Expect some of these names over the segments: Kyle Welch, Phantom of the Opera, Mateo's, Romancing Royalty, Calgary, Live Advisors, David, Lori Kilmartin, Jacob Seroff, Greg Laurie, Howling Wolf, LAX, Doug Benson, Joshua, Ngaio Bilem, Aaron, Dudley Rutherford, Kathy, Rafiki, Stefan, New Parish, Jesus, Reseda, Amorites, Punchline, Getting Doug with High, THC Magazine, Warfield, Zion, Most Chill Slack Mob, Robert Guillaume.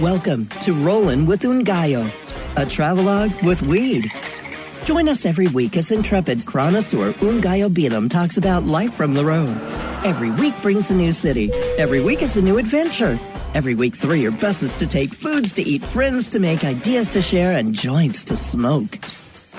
Welcome to Rollin' with Ngaio, a travelogue with weed. Join us every week as intrepid connoisseur Ngaio Bilem talks about life from the road. Every week brings a new city. Every week is a new adventure. Every week, 3 are buses to take, foods to eat, friends to make, ideas to share, and joints to smoke.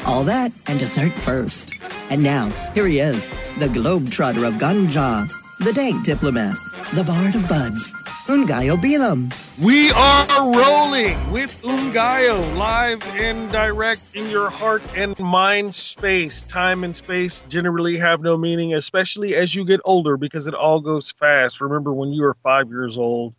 All that and dessert first. And now, here he is, the globetrotter of ganja, the dank diplomat, the bard of buds, Ngaio Bilem. We are rolling with Ngaio, live and direct in your heart and mind space. Time and space generally have no meaning, especially as you get older, because it all goes fast. Remember, when you were 5 years old,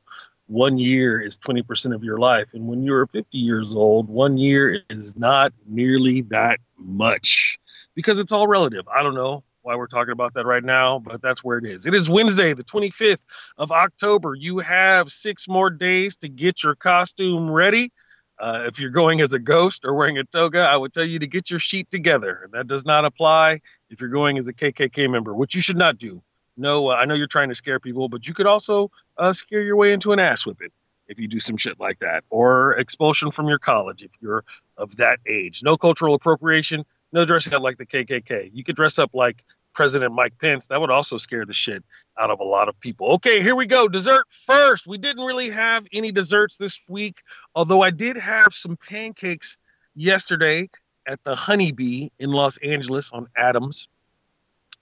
1 year is 20% of your life. And when you're 50 years old, 1 year is not nearly that much, because it's all relative. I don't know why we're talking about that right now, but that's where it is. It is Wednesday, the 25th of October. You have 6 more days to get your costume ready. If you're going as a ghost or wearing a toga, I would tell you to get your sheet together. That does not apply if you're going as a KKK member, which you should not do. No, I know you're trying to scare people, but you could also scare your way into an ass whipping if you do some shit like that, or expulsion from your college if you're of that age. No cultural appropriation. No dressing up like the KKK. You could dress up like President Mike Pence. That would also scare the shit out of a lot of people. Okay, here we go. Dessert first. We didn't really have any desserts this week, although I did have some pancakes yesterday at the Honeybee in Los Angeles on Adams.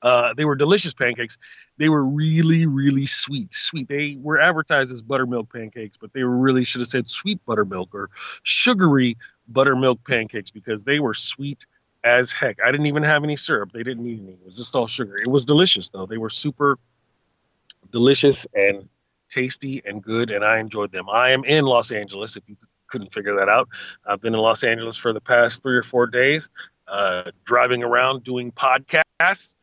They were delicious pancakes. They were really, really sweet. They were advertised as buttermilk pancakes, but they really should have said sweet buttermilk or sugary buttermilk pancakes, because they were sweet as heck. I didn't even have any syrup. They didn't need any. It was just all sugar. It was delicious, though. They were super delicious and tasty and good, and I enjoyed them. I am in Los Angeles, if you couldn't figure that out. I've been in Los Angeles for the past 3 or 4 days, driving around doing podcasts.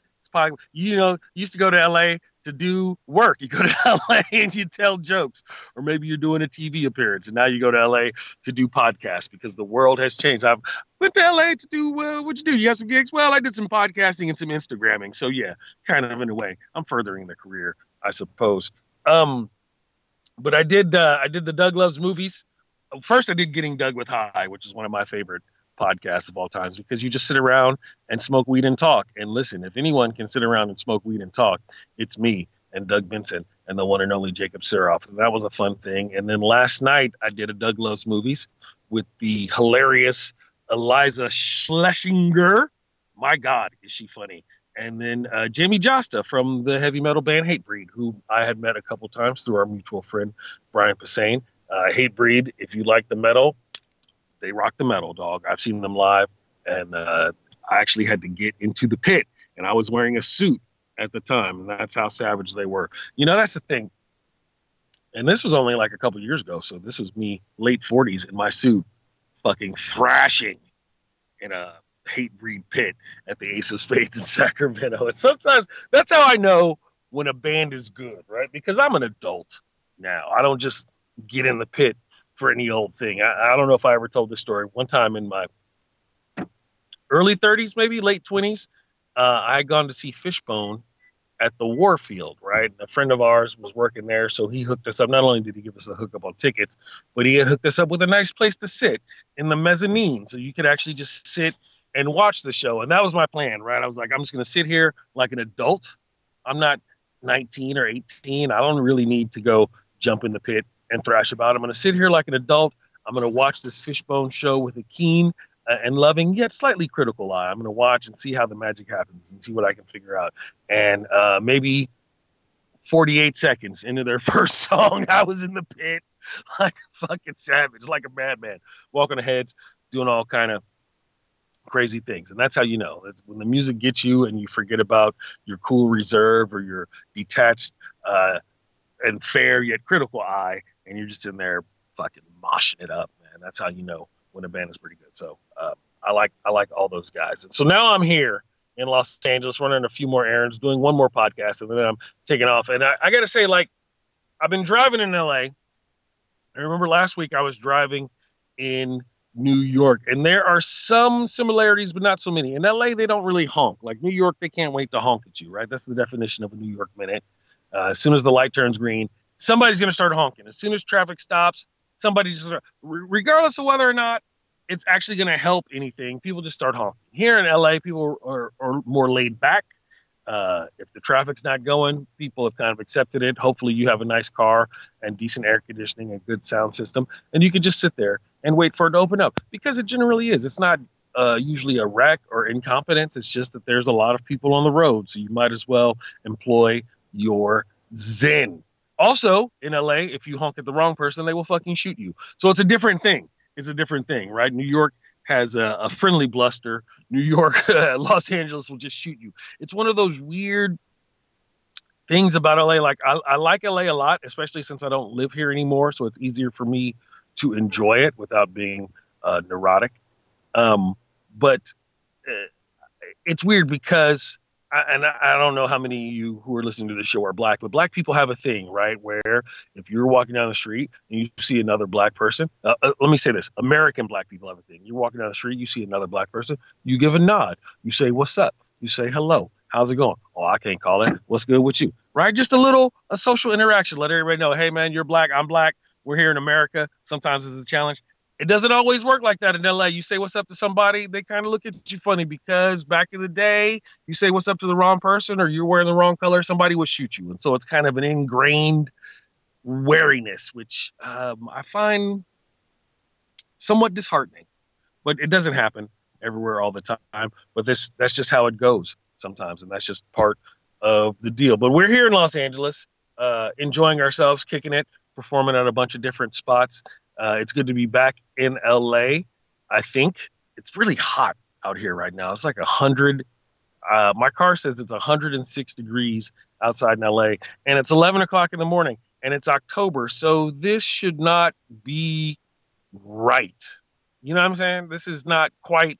You know, you used to go to LA to do work. You go to LA and you tell jokes, or maybe you're doing a TV appearance, and now you go to LA to do podcasts because the world has changed. I went to LA to do, what'd you do? You have some gigs? Well, I did some podcasting and some Instagramming. So yeah, kind of in a way, I'm furthering the career, I suppose. But I did the Doug Loves Movies. First, I did Getting Doug with High, which is one of my favorite podcast of all times, because you just sit around and smoke weed and talk. And listen, if anyone can sit around and smoke weed and talk, it's me and Doug Benson and the one and only Jacob Seroff. And that was a fun thing. And then last night I did a Doug Loves Movies with the hilarious Eliza Schlesinger. My God, is she funny? And then Jamey Jasta from the heavy metal band Hatebreed, who I had met a couple times through our mutual friend Brian Pesane. Hatebreed, if you like the metal, they rock the metal, dog. I've seen them live, and I actually had to get into the pit, and I was wearing a suit at the time, and that's how savage they were. You know, that's the thing. And this was only like a couple years ago, so this was me late 40s in my suit fucking thrashing in a Hatebreed pit at the Ace of Spades in Sacramento. And sometimes that's how I know when a band is good, right? Because I'm an adult now. I don't just get in the pit for any old thing. I don't know if I ever told this story. One time in my early 30s, maybe late 20s, I had gone to see Fishbone at the Warfield, right? And a friend of ours was working there, so he hooked us up. Not only did he give us a hookup on tickets, but he had hooked us up with a nice place to sit in the mezzanine, so you could actually just sit and watch the show. And that was my plan, right? I was like, I'm just going to sit here like an adult. I'm not 19 or 18. I don't really need to go jump in the pit and thrash about. I'm going to sit here like an adult. I'm going to watch this Fishbone show with a keen and loving yet slightly critical eye. I'm going to watch and see how the magic happens and see what I can figure out. And maybe 48 seconds into their first song, I was in the pit like a fucking savage, like a madman, walking the heads, doing all kind of crazy things. And that's how you know. It's when the music gets you and you forget about your cool reserve or your detached and fair yet critical eye, and you're just in there fucking moshing it up, man. That's how you know when a band is pretty good. So I like all those guys. And so now I'm here in Los Angeles running a few more errands, doing one more podcast, and then I'm taking off. And I got to say, like, I've been driving in LA. I remember last week I was driving in New York, and there are some similarities, but not so many. In LA, they don't really honk. Like New York, they can't wait to honk at you, right? That's the definition of a New York minute. As soon as the light turns green, somebody's going to start honking. As soon as traffic stops, somebody just, regardless of whether or not it's actually going to help anything, people just start honking. Here in LA, people are more laid back. If the traffic's not going, people have kind of accepted it. Hopefully you have a nice car and decent air conditioning and good sound system, and you can just sit there and wait for it to open up, because it generally is. It's not usually a wreck or incompetence. It's just that there's a lot of people on the road, so you might as well employ your zen. Also, in LA, if you honk at the wrong person, they will fucking shoot you. So it's a different thing. It's a different thing, right? New York has a friendly bluster. New York, Los Angeles will just shoot you. It's one of those weird things about LA. Like, I like LA a lot, especially since I don't live here anymore. So it's easier for me to enjoy it without being neurotic. But it's weird because, I don't know how many of you who are listening to this show are black, but black people have a thing, right? Where if you're walking down the street and you see another black person, let me say this, American black people have a thing. You're walking down the street, you see another black person, you give a nod. You say, "What's up?" You say, "Hello, how's it going?" "Oh, I can't call it. What's good with you?" Right? Just a social interaction. Let everybody know, hey man, you're black, I'm black. We're here in America. Sometimes it's a challenge. It doesn't always work like that in LA. You say what's up to somebody, they kind of look at you funny, because back in the day, you say what's up to the wrong person or you're wearing the wrong color, somebody will shoot you. And so it's kind of an ingrained wariness, which I find somewhat disheartening. But it doesn't happen everywhere all the time. But that's just how it goes sometimes. And that's just part of the deal. But we're here in Los Angeles, enjoying ourselves, kicking it, performing at a bunch of different spots. It's good to be back in LA. I think it's really hot out here right now. It's like 100. My car says it's 106 degrees outside in LA, and it's 11 o'clock in the morning, and it's October. So this should not be right. You know what I'm saying? This is not quite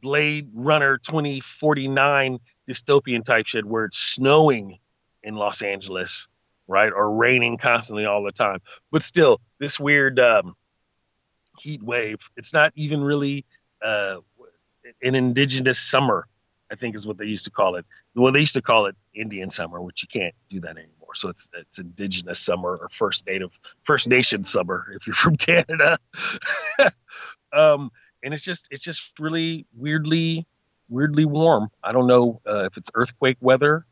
Blade Runner 2049 dystopian type shit where it's snowing in Los Angeles, right? Or raining constantly all the time. But still, this weird heat wave, it's not even really an indigenous summer, I think is what they used to call it. Well, they used to call it Indian summer, which you can't do that anymore. So it's indigenous summer, or First Nation summer, if you're from Canada. And it's just really weirdly warm. I don't know if it's earthquake weather,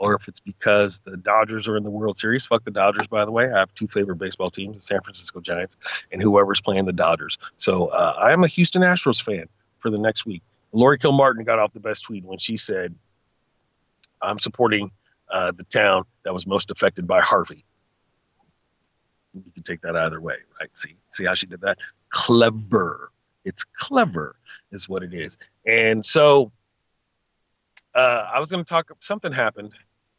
or if it's because the Dodgers are in the World Series. Fuck the Dodgers, by the way. I have two favorite baseball teams, the San Francisco Giants and whoever's playing the Dodgers. So I am a Houston Astros fan for the next week. Lori Kilmartin got off the best tweet when she said, "I'm supporting the town that was most affected by Harvey." You can take that either way, right? See how she did that? Clever. It's clever is what it is. And so I was going to talk – something happened.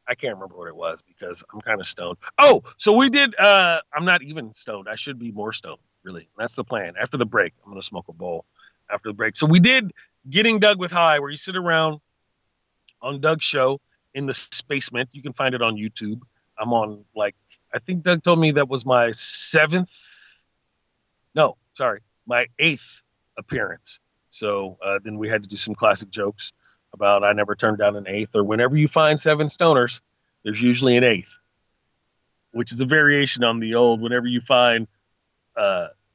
I can't remember what it was because I'm kind of stoned. Oh, so we did I'm not even stoned. I should be more stoned, really. That's the plan. After the break, I'm going to smoke a bowl after the break. So we did Getting Doug with High, where you sit around on Doug's show in the basement. You can find it on YouTube. I'm on, like, I think Doug told me that was my eighth appearance. So then we had to do some classic jokes about I never turned down an eighth, or whenever you find seven stoners, there's usually an eighth, which is a variation on the old, whenever you find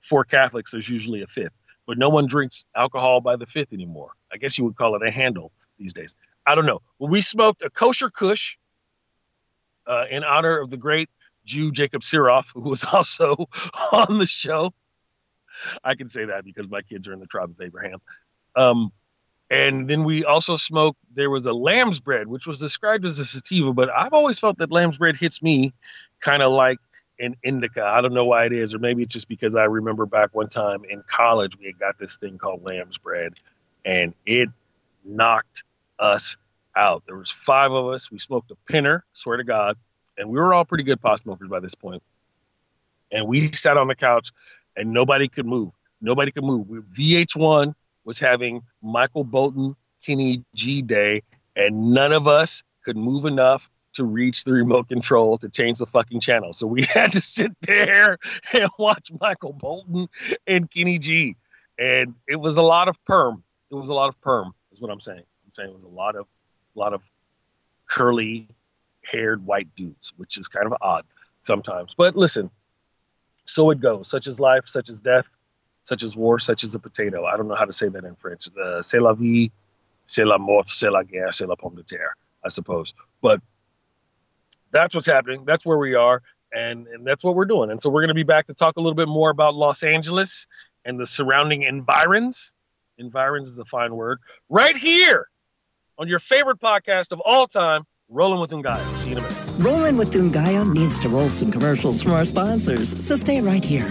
four Catholics, there's usually a fifth. But no one drinks alcohol by the fifth anymore. I guess you would call it a handle these days. I don't know. Well, we smoked a kosher kush in honor of the great Jew Jacob Seroff, who was also on the show. I can say that because my kids are in the tribe of Abraham. And then we also smoked, there was a lamb's bread, which was described as a sativa, but I've always felt that lamb's bread hits me kind of like an indica. I don't know why it is, or maybe it's just because I remember back one time in college, we had got this thing called lamb's bread, and it knocked us out. There was five of us. We smoked a pinner, swear to God, and we were all pretty good pot smokers by this point. And we sat on the couch, and nobody could move. Nobody could move. VH1 was having Michael Bolton Kenny G Day, and none of us could move enough to reach the remote control to change the fucking channel. So we had to sit there and watch Michael Bolton and Kenny G. And it was a lot of perm. It was a lot of perm, is what I'm saying. I'm saying it was a lot of curly haired white dudes, which is kind of odd sometimes. But listen, So it goes, such is life, such is death, such as war, such as a potato. I don't know how to say that in French. C'est la vie, c'est la mort, c'est la guerre, c'est la pomme de terre, I suppose. But that's what's happening. That's where we are. And that's what we're doing. And so we're going to be back to talk a little bit more about Los Angeles and the surrounding environs. Environs is a fine word. Right here on your favorite podcast of all time, Rolling with Ngaio. See you in a minute. Rolling with Ngaio needs to roll some commercials from our sponsors, so stay right here.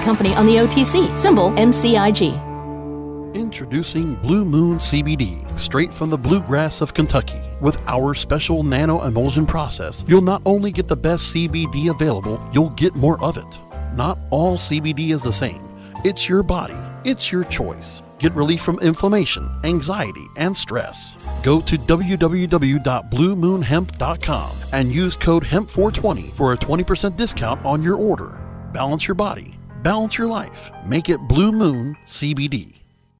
company on the OTC, symbol MCIG. Introducing Blue Moon CBD, straight from the bluegrass of Kentucky. With our special nano emulsion process, you'll not only get the best CBD available, you'll get more of it. Not all CBD is the same. It's your body. It's your choice. Get relief from inflammation, anxiety, and stress. Go to www.bluemoonhemp.com and use code HEMP420 for a 20% discount on your order. Balance your body. Balance your life. Make it Blue Moon CBD.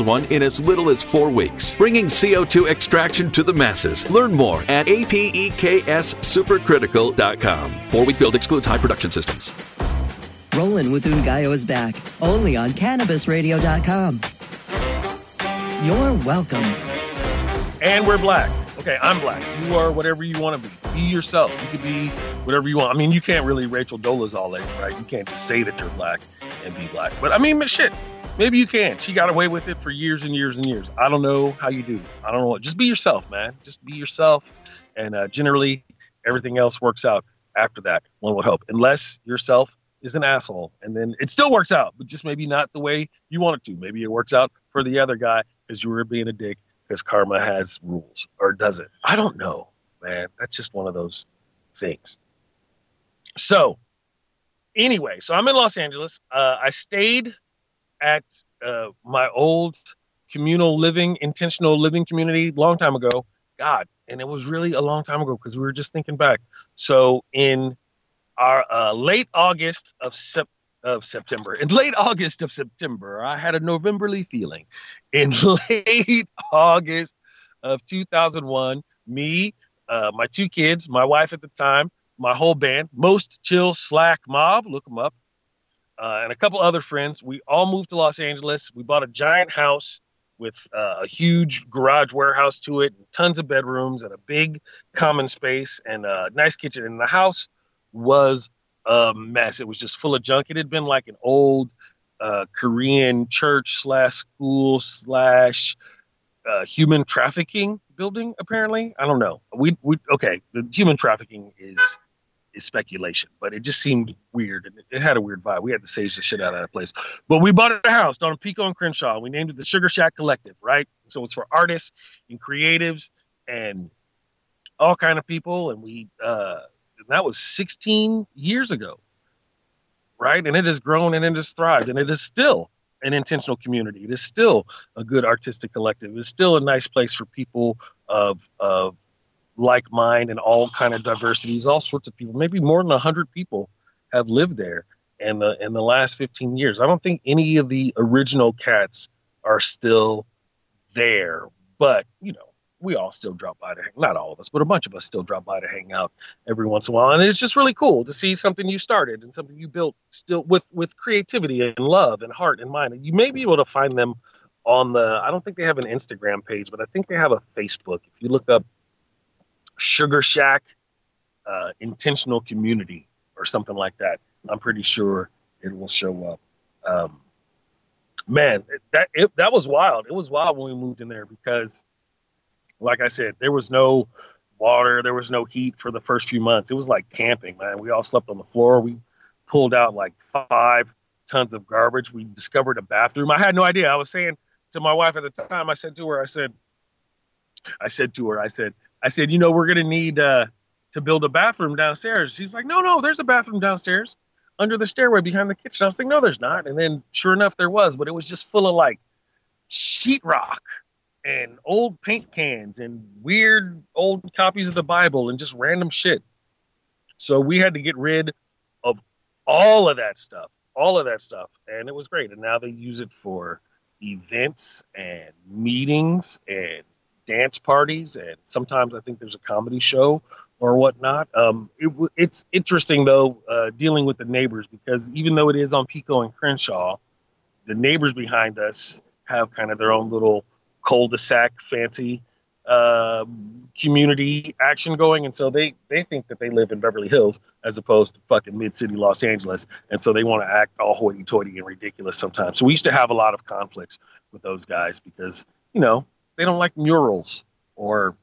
one in as little as 4 weeks. Bringing CO2 extraction to the masses. Learn more at apexsupercritical.com. 4-week build excludes high production systems. Rollin' with Ngaio is back, only on CannabisRadio.com. You're welcome. And we're black. Okay, I'm black. You are whatever you want to be. Be yourself. You could be whatever you want. I mean, you can't really Rachel Dolezal, right? You can't just say that you're black and be black. But I mean, shit. Maybe you can. She got away with it for years and years and years. I don't know how you do. I don't know. Just be yourself, man. Just be yourself. And generally, everything else works out after that, one would hope. Unless yourself is an asshole. And then it still works out, but just maybe not the way you want it to. Maybe it works out for the other guy because you were being a dick because karma has rules. Or does it? I don't know, man. That's just one of those things. So, anyway. So, I'm in Los Angeles. I stayed at my old communal living, intentional living community long time ago. God, and it was really a long time ago because we were just thinking back. So in our late August of September, I had a Novemberly feeling. In late August of 2001, me, my 2 kids, my wife at the time, my whole band, Most Chill Slack Mob, look them up, and a couple other friends, we all moved to Los Angeles. We bought a giant house with a huge garage warehouse to it, and tons of bedrooms and a big common space and a nice kitchen. And the house was a mess. It was just full of junk. It had been like an old Korean church / school / human trafficking building, apparently. I don't know. Okay, the human trafficking is speculation, but it just seemed weird and it had a weird vibe. We had to sage the shit out of that place. But we bought a house down in Pico and Crenshaw. We named it the Sugar Shack Collective, right? So it's for artists and creatives and all kind of people. And we that was 16 years ago, right? And it has grown and it has thrived and it is still an intentional community. It is still a good artistic collective. It's still a nice place for people of like mine and all kind of diversities, all sorts of people. Maybe more than 100 people have lived there in the last 15 years. I don't think any of the original cats are still there, but you know, we all still drop by to hang. Not all of us, but a bunch of us still drop by to hang out every once in a while. And it's just really cool to see something you started and something you built still with creativity and love and heart and mind. And you may be able to find them on I don't think they have an Instagram page, but I think they have a Facebook. If you look up Sugar Shack Intentional Community or something like that. I'm pretty sure it will show up. Man, that was wild. It was wild when we moved in there because, like I said, there was no water. There was no heat for the first few months. It was like camping, man. We all slept on the floor. We pulled out like 5 tons of garbage. We discovered a bathroom. I had no idea. I was saying to my wife at the time, I said, you know, we're going to need to build a bathroom downstairs. She's like, no, there's a bathroom downstairs under the stairway behind the kitchen. I was like, no, there's not. And then sure enough, there was, but it was just full of like sheetrock and old paint cans and weird old copies of the Bible and just random shit. So we had to get rid of all of that stuff. And it was great. And now they use it for events and meetings and dance parties, and sometimes I think there's a comedy show or whatnot. It's interesting though, dealing with the neighbors, because even though it is on Pico and Crenshaw, the neighbors behind us have kind of their own little cul-de-sac fancy community action going, and so they think that they live in Beverly Hills as opposed to fucking mid-city Los Angeles, and so they want to act all hoity-toity and ridiculous sometimes. So we used to have a lot of conflicts with those guys because, you know, they don't like murals, or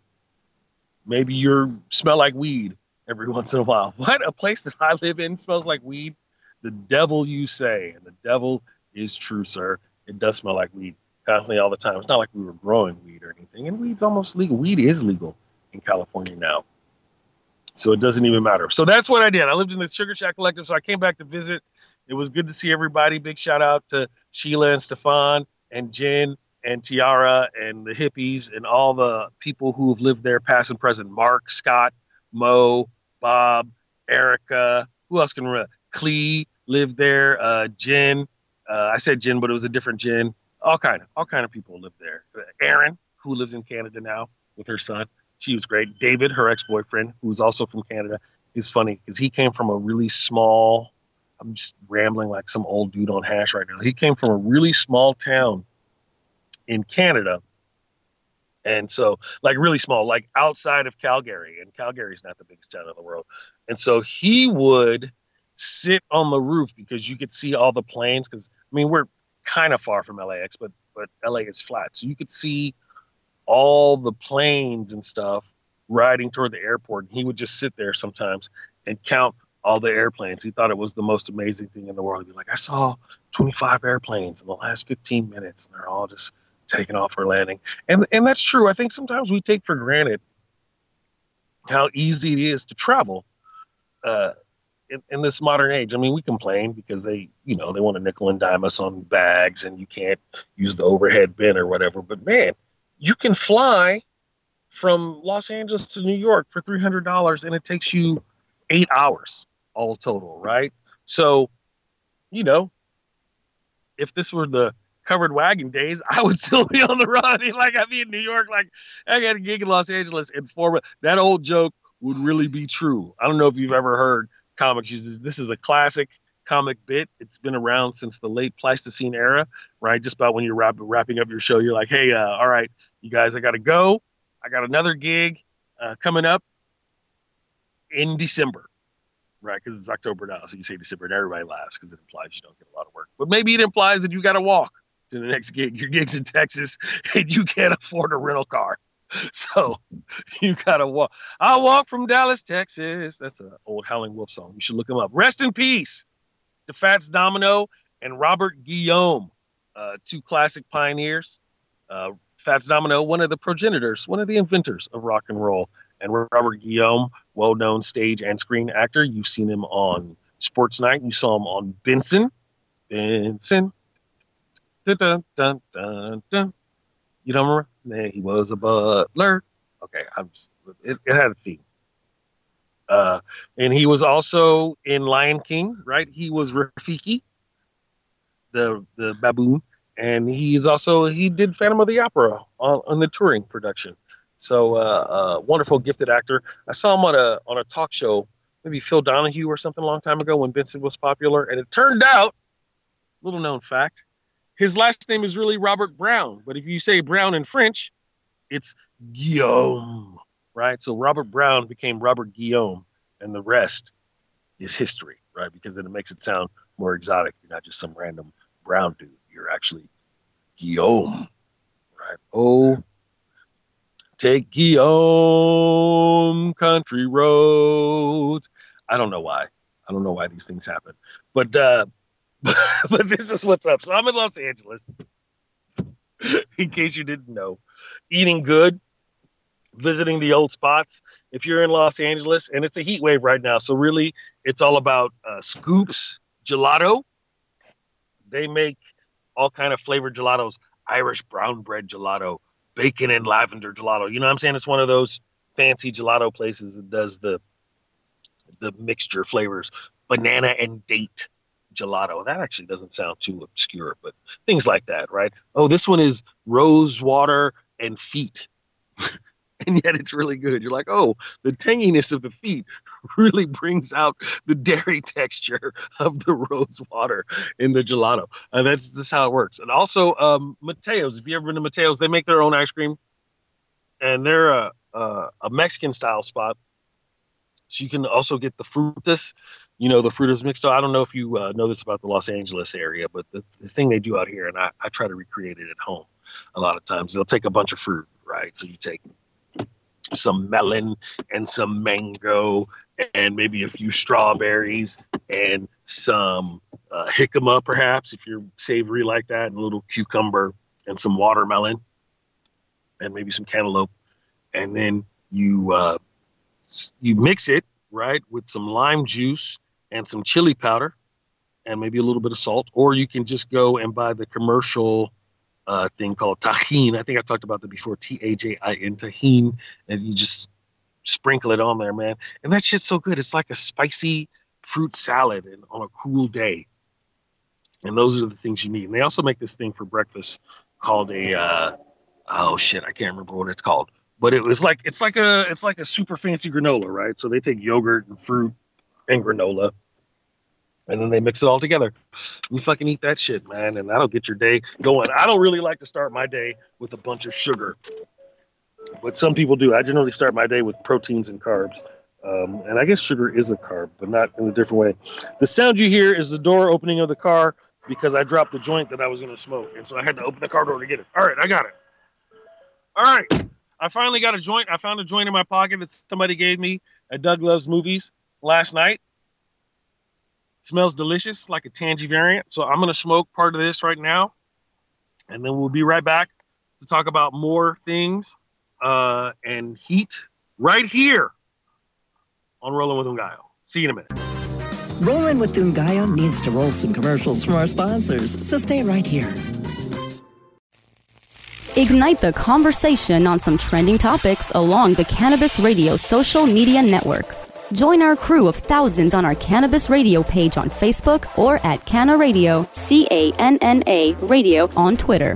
maybe you smell like weed every once in a while. What? A place that I live in smells like weed? The devil you say, and the devil is true, sir. It does smell like weed constantly, all the time. It's not like we were growing weed or anything, and weed's almost legal. Weed is legal in California now, so it doesn't even matter. So that's what I did. I lived in the Sugar Shack Collective, so I came back to visit. It was good to see everybody. Big shout out to Sheila and Stefan and Jen and Tiara and the hippies and all the people who have lived there, past and present. Mark, Scott, Mo, Bob, Erica. Who else can remember? Clee lived there. Jen. I said Jen, but it was a different Jen. All kind of people lived there. Aaron, who lives in Canada now with her son. She was great. David, her ex-boyfriend, who's also from Canada, is funny because he came from a really small — I'm just rambling like some old dude on hash right now. He came from a really small town in Canada, and so like really small, like outside of Calgary, and Calgary's not the biggest town in the world. And so he would sit on the roof because you could see all the planes, because I mean we're kind of far from LAX, but LA is flat, so you could see all the planes and stuff riding toward the airport, and he would just sit there sometimes and count all the airplanes. He thought it was the most amazing thing in the world. He'd be like, I saw 25 airplanes in the last 15 minutes, and they're all just taking off or landing. And that's true. I think sometimes we take for granted how easy it is to travel in this modern age. I mean, we complain because they want to nickel and dime us on bags and you can't use the overhead bin or whatever. But man, you can fly from Los Angeles to New York for $300 and it takes you 8 hours all total, right? So, you know, if this were the covered wagon days, I would still be on the run. Like, I'd be in New York, like, I got a gig in Los Angeles in 4 months. That old joke would really be true. I don't know if you've ever heard comics use this. Is a classic comic bit. It's been around since the late Pleistocene era, right? Just about when you're wrapping up your show, you're like, hey, all right, you guys, I got to go. I got another gig coming up in December, right? Because it's October now, so you say December and everybody laughs because it implies you don't get a lot of work. But maybe it implies that you got to walk to the next gig. Your gig's in Texas, and you can't afford a rental car. So you got to walk. I walk from Dallas, Texas. That's an old Howling Wolf song. You should look him up. Rest in peace to Fats Domino and Robert Guillaume, two classic pioneers. Fats Domino, one of the progenitors, one of the inventors of rock and roll. And Robert Guillaume, well-known stage and screen actor. You've seen him on Sports Night. You saw him on Benson. Benson. Dun, dun, dun, dun. You don't remember? Man, he was a butler. Okay, it had a theme. And he was also in Lion King, right? He was Rafiki, the baboon, and he did Phantom of the Opera on the touring production. So, wonderful, gifted actor. I saw him on a talk show, maybe Phil Donahue or something, a long time ago when Benson was popular. And it turned out, little known fact, his last name is really Robert Brown, but if you say Brown in French, it's Guillaume, right? So Robert Brown became Robert Guillaume, and the rest is history, right? Because then it makes it sound more exotic. You're not just some random brown dude. You're actually Guillaume, right? Oh, take Guillaume country roads. I don't know why. I don't know why these things happen, but this is what's up. So I'm in Los Angeles, in case you didn't know, eating good, visiting the old spots. If you're in Los Angeles, and it's a heat wave right now, so really it's all about Scoops Gelato. They make all kind of flavored gelatos, Irish brown bread gelato, bacon and lavender gelato. You know what I'm saying? It's one of those fancy gelato places that does the mixture flavors, banana and date gelato. That actually doesn't sound too obscure, but things like that, right? Oh, this one is rose water and feet. And yet it's really good. You're like, oh, the tanginess of the feet really brings out the dairy texture of the rose water in the gelato. And that's just how it works. And also Mateo's, if you've ever been to Mateo's, they make their own ice cream. And they're a Mexican-style spot. So you can also get the frutas, you know, the frutas mixed. So I don't know if you know this about the Los Angeles area, but the thing they do out here, and I try to recreate it at home a lot of times, they'll take a bunch of fruit, right? So you take some melon and some mango and maybe a few strawberries and some jicama, perhaps, if you're savory like that, and a little cucumber and some watermelon and maybe some cantaloupe. And then you mix it, right, with some lime juice and some chili powder and maybe a little bit of salt. Or you can just go and buy the commercial thing called Tajin. I think I've talked about that before, Tajin, Tajin. And you just sprinkle it on there, man. And that shit's so good. It's like a spicy fruit salad and on a cool day. And those are the things you need. And they also make this thing for breakfast called a, I can't remember what it's called. But it was like, it's like a super fancy granola, right? So they take yogurt and fruit and granola, and then they mix it all together. You fucking eat that shit, man, and that'll get your day going. I don't really like to start my day with a bunch of sugar, but some people do. I generally start my day with proteins and carbs. And I guess sugar is a carb, but not in a different way. The sound you hear is the door opening of the car because I dropped the joint that I was going to smoke, and so I had to open the car door to get it. All right, I got it. All right, I finally got a joint. I found a joint in my pocket that somebody gave me at Doug Loves Movies last night. Smells delicious, like a tangy variant. So I'm going to smoke part of this right now, and then we'll be right back to talk about more things and heat right here on Rolling with Ngaio. See you in a minute. Rolling with Ngaio needs to roll some commercials from our sponsors, so stay right here. Ignite the conversation on some trending topics along the Cannabis Radio social media network. Join our crew of thousands on our Cannabis Radio page on Facebook or at Canna Radio, C-A-N-N-A Radio on Twitter.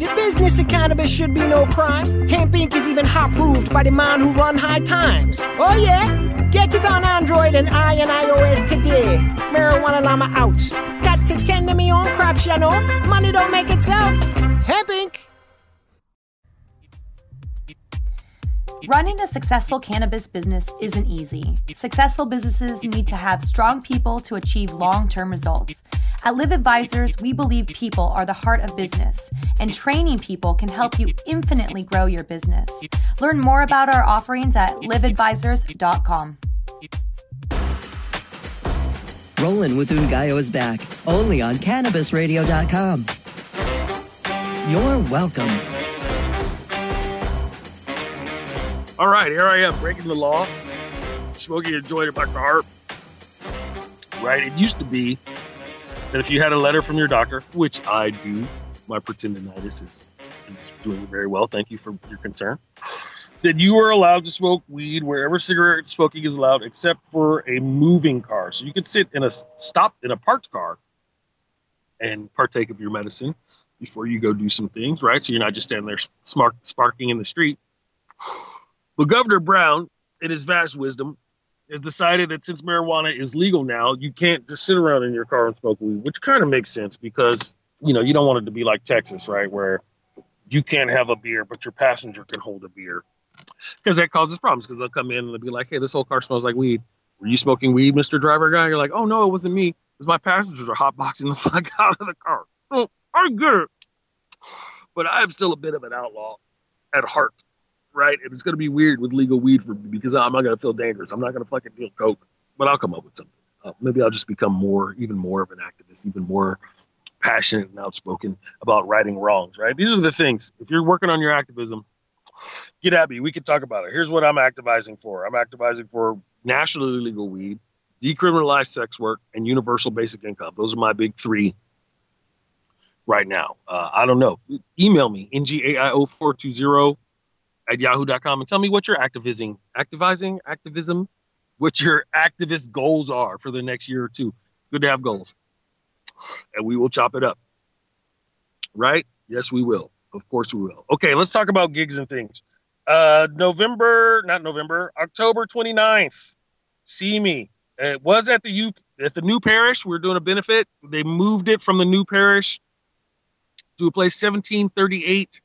The business of cannabis should be no crime. Hemp Inc. is even hot-proofed by the man who run High Times. Oh yeah, get it on Android and iOS today. Marijuana Llama out. Got to tend to me own crops, you know. Money don't make itself. Hemp Inc. Running a successful cannabis business isn't easy. Successful businesses need to have strong people to achieve long-term results. At Live Advisors, we believe people are the heart of business, and training people can help you infinitely grow your business. Learn more about our offerings at liveadvisors.com. Rolling with Ngaio is back, only on cannabisradio.com. You're welcome. All right, here I am, breaking the law, smoking a joint in my car. Right, it used to be that if you had a letter from your doctor, which I do, my pretendinitis is doing very well, thank you for your concern, that you were allowed to smoke weed wherever cigarette smoking is allowed, except for a moving car. So you could sit in a stop in a parked car and partake of your medicine before you go do some things, right? So you're not just standing there sparking in the street. But Governor Brown, in his vast wisdom, has decided that since marijuana is legal now, you can't just sit around in your car and smoke weed, which kind of makes sense because, you know, you don't want it to be like Texas, right, where you can't have a beer, but your passenger can hold a beer. Because that causes problems, because they'll come in and they'll be like, hey, this whole car smells like weed. Were you smoking weed, Mr. Driver guy? You're like, oh, no, it wasn't me. Because my passengers are hotboxing the fuck out of the car. Oh, I'm good. But I'm still a bit of an outlaw at heart, right? And it's going to be weird with legal weed for me because I'm not going to feel dangerous. I'm not going to fucking deal coke, but I'll come up with something. Maybe I'll just become even more of an activist, even more passionate and outspoken about righting wrongs, right? These are the things. If you're working on your activism, get at me. We can talk about it. Here's what I'm activism for. I'm activism for nationally legal weed, decriminalized sex work, and universal basic income. Those are my big three right now. I don't know. Email me, ngaio420@yahoo.com, and tell me what your activism, what your activist goals are for the next year or two. It's good to have goals. And we will chop it up. Right? Yes, we will. Of course we will. Okay, let's talk about gigs and things. October 29th. See me. It was at the New Parish. We were doing a benefit. They moved it from the New Parish to a place 1738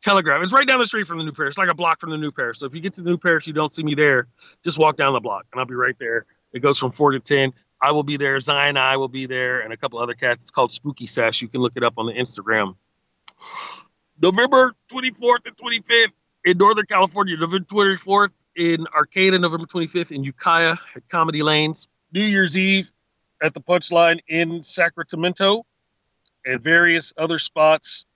Telegraph. It's right down the street from the New Parish, like a block from the New Parish. So if you get to the New Parish, you don't see me there. Just walk down the block, and I'll be right there. It goes from 4 to 10. I will be there. Zion, I will be there, and a couple other cats. It's called Spooky Sash. You can look it up on the Instagram. November 24th and 25th in Northern California, November 24th in Arcata, November 25th in Ukiah at Comedy Lanes, New Year's Eve at the Punchline in Sacramento, and various other spots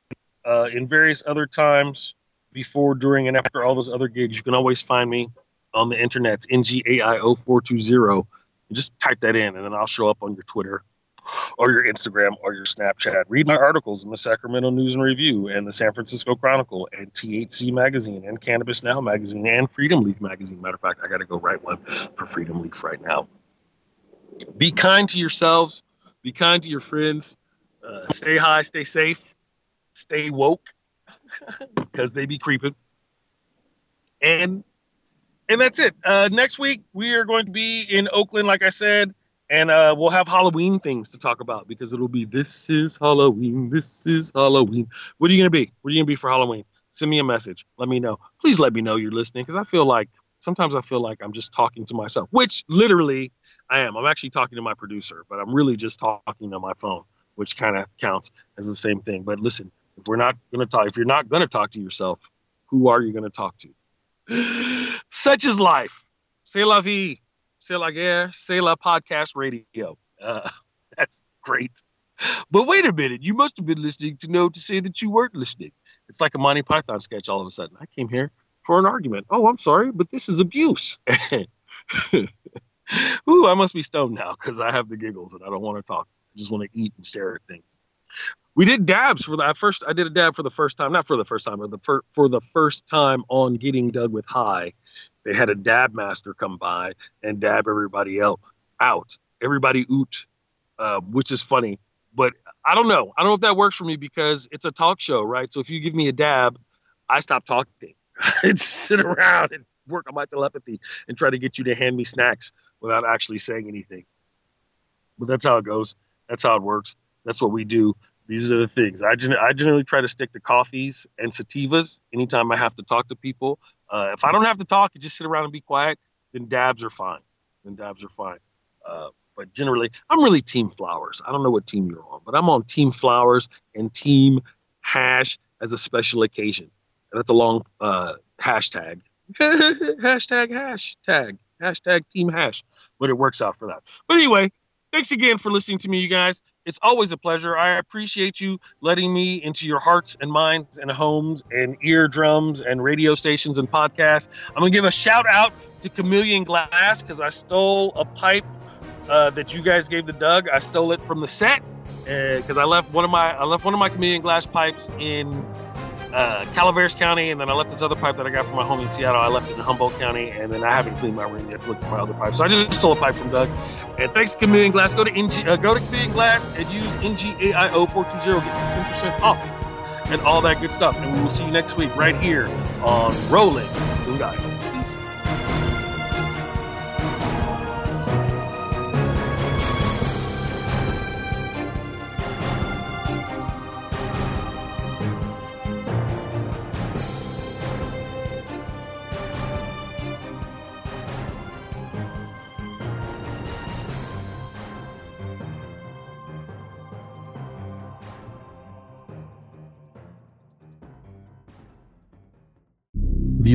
in various other times before, during, and after all those other gigs. You can always find me on the internet, ngaio420. Just type that in, and then I'll show up on your Twitter or your Instagram or your Snapchat. Read my articles in the Sacramento News and Review and the San Francisco Chronicle and THC Magazine and Cannabis Now Magazine and Freedom Leaf Magazine. Matter of fact, I got to go write one for Freedom Leaf right now. Be kind to yourselves. Be kind to your friends. Stay high, stay safe, stay woke because they be creeping. And that's it. Next week, we are going to be in Oakland, like I said. And we'll have Halloween things to talk about because it'll be, this is Halloween, this is Halloween. What are you going to be? What are you going to be for Halloween? Send me a message. Let me know. Please let me know you're listening because sometimes I feel like I'm just talking to myself, which literally I am. I'm actually talking to my producer, but I'm really just talking to my phone, which kind of counts as the same thing. But listen, if you're not going to talk to yourself, who are you going to talk to? Such is life. C'est la vie. C'est la guerre, c'est la podcast radio. That's great. But wait a minute. You must have been listening to know to say that you weren't listening. It's like a Monty Python sketch all of a sudden. I came here for an argument. Oh, I'm sorry, but this is abuse. Ooh, I must be stoned now because I have the giggles and I don't want to talk. I just want to eat and stare at things. We did dabs for the first time on Getting Doug with High. They had a dab master come by and dab everybody else out. Everybody oot, which is funny. But I don't know. I don't know if that works for me because it's a talk show, right? So if you give me a dab, I stop talking. I just sit around and work on my telepathy and try to get you to hand me snacks without actually saying anything. But that's how it goes. That's how it works. That's what we do. These are the things. I generally try to stick to coffees and sativas anytime I have to talk to people. If I don't have to talk and just sit around and be quiet, then dabs are fine. But generally, I'm really Team Flowers. I don't know what team you're on, but I'm on Team Flowers and Team Hash as a special occasion. And that's a long hashtag. Hashtag. Hashtag Team Hash. But it works out for that. But anyway, thanks again for listening to me, you guys. It's always a pleasure. I appreciate you letting me into your hearts and minds and homes and eardrums and radio stations and podcasts. I'm going to give a shout out to Chameleon Glass because I stole a pipe that you guys gave to Doug. I stole it from the set because I left one of my Chameleon Glass pipes in Calaveras County, and then I left this other pipe that I got from my home in Seattle. I left it in Humboldt County, and then I haven't cleaned my room yet to look for my other pipe. So I just stole a pipe from Doug. And thanks to Chameleon Glass. Go to Chameleon Glass and use NGAIO420. Get 10% off and all that good stuff. And we will see you next week right here on Rolling Ngaio. The